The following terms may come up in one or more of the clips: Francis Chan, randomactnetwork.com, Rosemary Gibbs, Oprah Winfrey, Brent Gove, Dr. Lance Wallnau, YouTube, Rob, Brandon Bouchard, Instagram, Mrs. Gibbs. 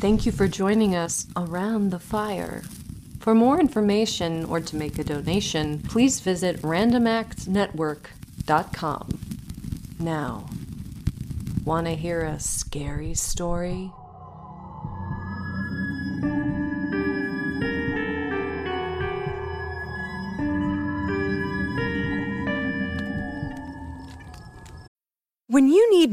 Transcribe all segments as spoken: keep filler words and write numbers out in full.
Thank you for joining us around the fire. For more information or to make a donation, please visit random act network dot com. Now, want to hear a scary story? When you need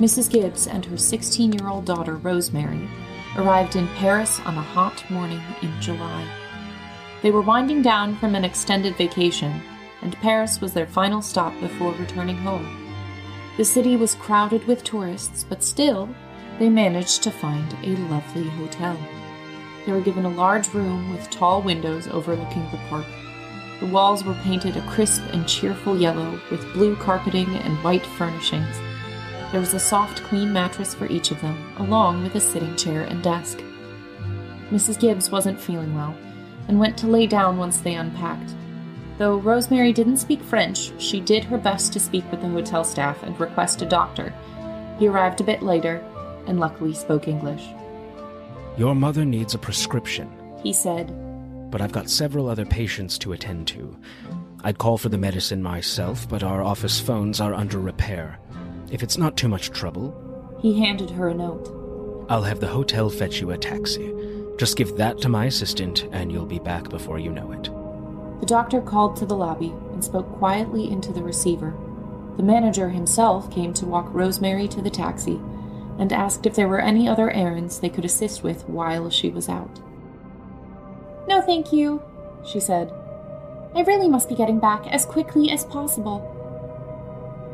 Missus Gibbs and her sixteen-year-old daughter, Rosemary, arrived in Paris on a hot morning in July. They were winding down from an extended vacation, and Paris was their final stop before returning home. The city was crowded with tourists, but still, they managed to find a lovely hotel. They were given a large room with tall windows overlooking the park. The walls were painted a crisp and cheerful yellow with blue carpeting and white furnishings. There was a soft, clean mattress for each of them, along with a sitting chair and desk. Missus Gibbs wasn't feeling well, and went to lay down once they unpacked. Though Rosemary didn't speak French, she did her best to speak with the hotel staff and request a doctor. He arrived a bit later, and luckily spoke English. "Your mother needs a prescription," he said, "but I've got several other patients to attend to. I'd call for the medicine myself, but our office phones are under repair. If it's not too much trouble..." He handed her a note. "I'll have the hotel fetch you a taxi. Just give that to my assistant, and you'll be back before you know it." The doctor called to the lobby and spoke quietly into the receiver. The manager himself came to walk Rosemary to the taxi and asked if there were any other errands they could assist with while she was out. "No, thank you," she said. "I really must be getting back as quickly as possible."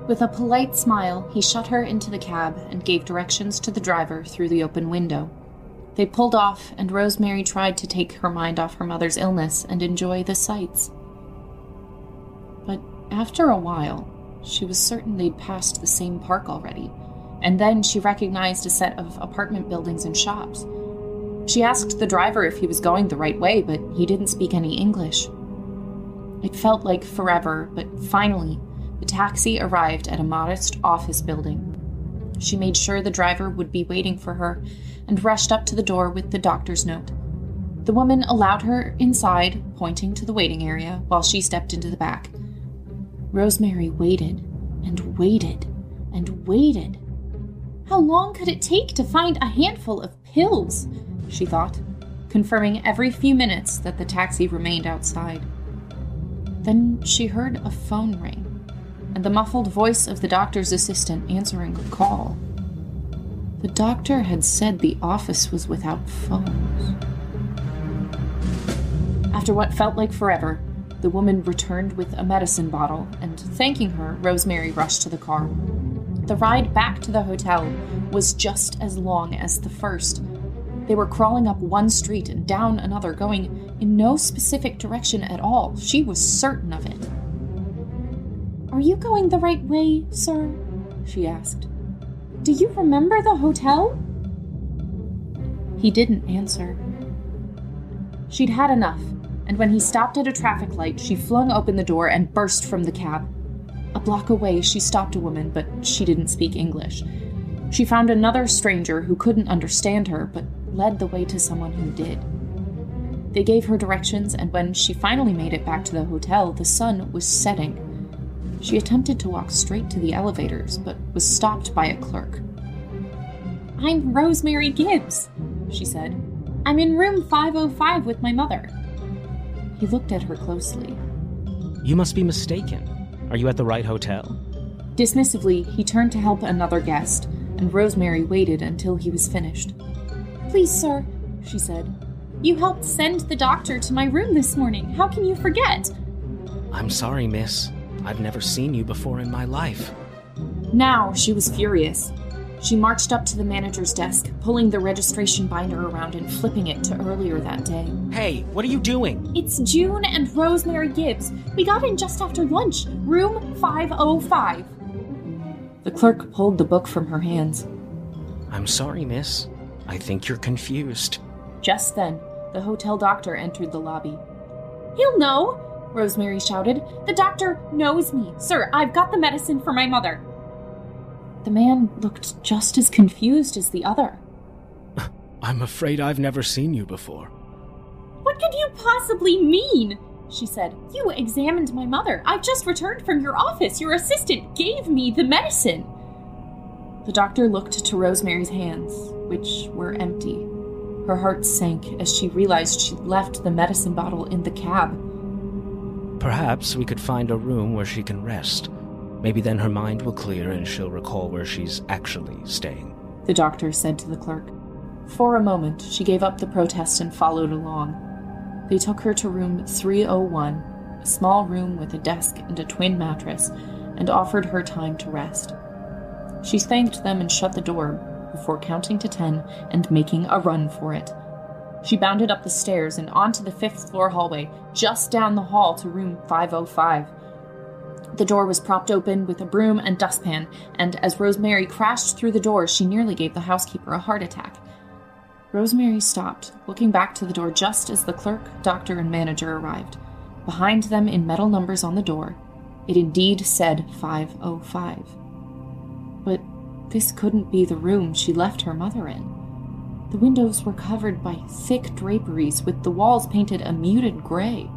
With a polite smile, he shut her into the cab and gave directions to the driver through the open window. They pulled off, and Rosemary tried to take her mind off her mother's illness and enjoy the sights. But after a while, she was certain they'd passed the same park already, and then she recognized a set of apartment buildings and shops. She asked the driver if he was going the right way, but he didn't speak any English. It felt like forever, but finally, the taxi arrived at a modest office building. She made sure the driver would be waiting for her and rushed up to the door with the doctor's note. The woman allowed her inside, pointing to the waiting area, while she stepped into the back. Rosemary waited and waited and waited. How long could it take to find a handful of pills? She thought, confirming every few minutes that the taxi remained outside. Then she heard a phone ring and the muffled voice of the doctor's assistant answering a call. The doctor had said the office was without phones. After what felt like forever, the woman returned with a medicine bottle, and thanking her, Rosemary rushed to the car. The ride back to the hotel was just as long as the first. They were crawling up one street and down another, going in no specific direction at all. She was certain of it. "Are you going the right way, sir?" she asked. "Do you remember the hotel?" He didn't answer. She'd had enough, and when he stopped at a traffic light, she flung open the door and burst from the cab. A block away, she stopped a woman, but she didn't speak English. She found another stranger who couldn't understand her, but led the way to someone who did. They gave her directions, and when she finally made it back to the hotel, the sun was setting. She attempted to walk straight to the elevators, but was stopped by a clerk. I'm Rosemary Gibbs, she said. I'm in room five oh five with my mother. He looked at her closely. You must be mistaken. Are you at the right hotel? Dismissively, he turned to help another guest, and Rosemary waited until he was finished. Please, sir, she said. You helped send the doctor to my room this morning. How can you forget? I'm sorry, miss. I've never seen you before in my life. Now she was furious. She marched up to the manager's desk, pulling the registration binder around and flipping it to earlier that day. Hey, what are you doing? It's June and Rosemary Gibbs. We got in just after lunch. Room five oh five. The clerk pulled the book from her hands. I'm sorry, miss. I think you're confused. Just then, the hotel doctor entered the lobby. He'll know, Rosemary shouted. The doctor knows me. Sir, I've got the medicine for my mother. The man looked just as confused as the other. I'm afraid I've never seen you before. What could you possibly mean? She said. You examined my mother. I just returned from your office. Your assistant gave me the medicine. The doctor looked to Rosemary's hands, which were empty. Her heart sank as she realized she'd left the medicine bottle in the cab. Perhaps we could find a room where she can rest. Maybe then her mind will clear and she'll recall where she's actually staying, the doctor said to the clerk. For a moment, she gave up the protest and followed along. They took her to room three oh one, a small room with a desk and a twin mattress, and offered her time to rest. She thanked them and shut the door before counting to ten and making a run for it. She bounded up the stairs and onto the fifth floor hallway, just down the hall to room five oh five. The door was propped open with a broom and dustpan, and as Rosemary crashed through the door, she nearly gave the housekeeper a heart attack. Rosemary stopped, looking back to the door just as the clerk, doctor, and manager arrived. Behind them in metal numbers on the door, it indeed said five oh five. But this couldn't be the room she left her mother in. The windows were covered by thick draperies, with the walls painted a muted gray.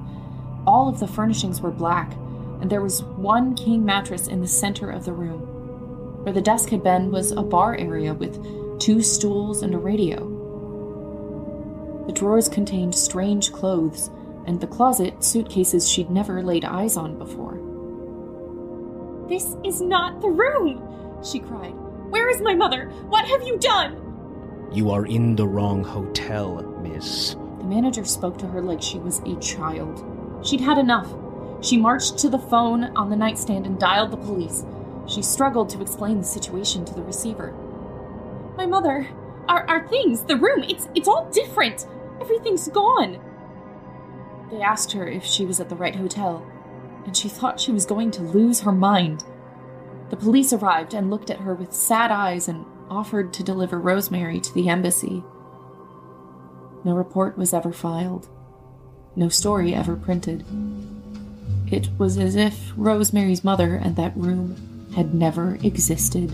All of the furnishings were black, and there was one king mattress in the center of the room. Where the desk had been was a bar area with two stools and a radio. The drawers contained strange clothes, and the closet suitcases she'd never laid eyes on before. This is not the room, she cried. Where is my mother? What have you done? You are in the wrong hotel, miss. The manager spoke to her like she was a child. She'd had enough. She marched to the phone on the nightstand and dialed the police. She struggled to explain the situation to the receiver. My mother, our, our things, the room, it's, it's all different. Everything's gone. They asked her if she was at the right hotel, and she thought she was going to lose her mind. The police arrived and looked at her with sad eyes and offered to deliver Rosemary to the embassy. No report was ever filed. No story ever printed. It was as if Rosemary's mother and that room had never existed.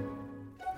All